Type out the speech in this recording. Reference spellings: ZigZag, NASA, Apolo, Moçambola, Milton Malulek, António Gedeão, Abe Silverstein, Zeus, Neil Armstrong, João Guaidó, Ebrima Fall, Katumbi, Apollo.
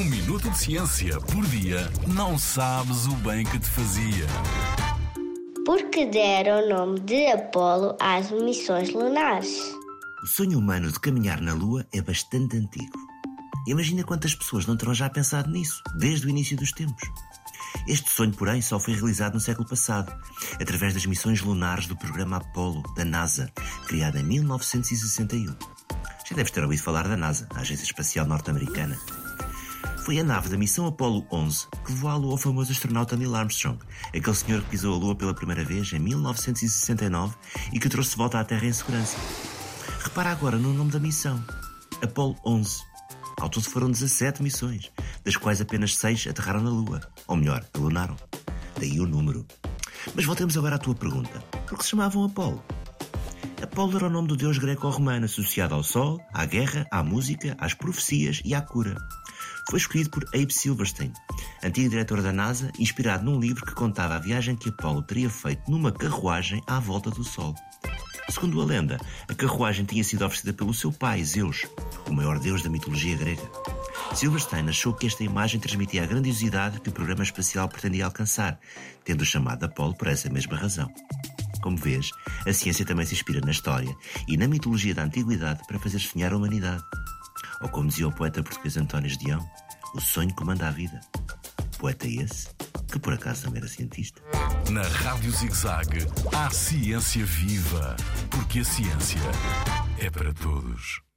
Um minuto de ciência por dia, não sabes o bem que te fazia. Porque deram o nome de Apollo às missões lunares? O sonho humano de caminhar na Lua é bastante antigo. Imagina quantas pessoas não terão já pensado nisso, desde o início dos tempos. Este sonho, porém, só foi realizado no século passado, através das missões lunares do programa Apollo, da NASA, criada em 1961. Já deves ter ouvido falar da NASA, a Agência Espacial Norte-Americana. Foi a nave da missão Apollo 11 que levou à Lua o famoso astronauta Neil Armstrong, aquele senhor que pisou a Lua pela primeira vez em 1969 e que trouxe de volta à Terra em segurança. Repara agora no nome da missão, Apollo 11. Ao todo foram 17 missões, das quais apenas 6 aterraram na Lua. Ou melhor, alunaram. Daí o número. Mas voltemos agora à tua pergunta. Por que se chamavam Apolo? Apolo era o nome do deus greco-romano associado ao sol, à guerra, à música, às profecias e à cura. Foi escolhido por Abe Silverstein, antigo diretor da NASA, inspirado num livro que contava a viagem que Apolo teria feito numa carruagem à volta do sol. Segundo a lenda, a carruagem tinha sido oferecida pelo seu pai, Zeus, o maior deus da mitologia grega. Silverstein achou que esta imagem transmitia a grandiosidade que o programa espacial pretendia alcançar, tendo chamado Apolo por essa mesma razão. Como vês, a ciência também se inspira na história e na mitologia da antiguidade para fazer sonhar a humanidade. Ou como dizia o poeta português António Gedeão, o sonho comanda a vida. Poeta esse, que por acaso não era cientista. Na Rádio ZigZag, há ciência viva, porque a ciência é para todos.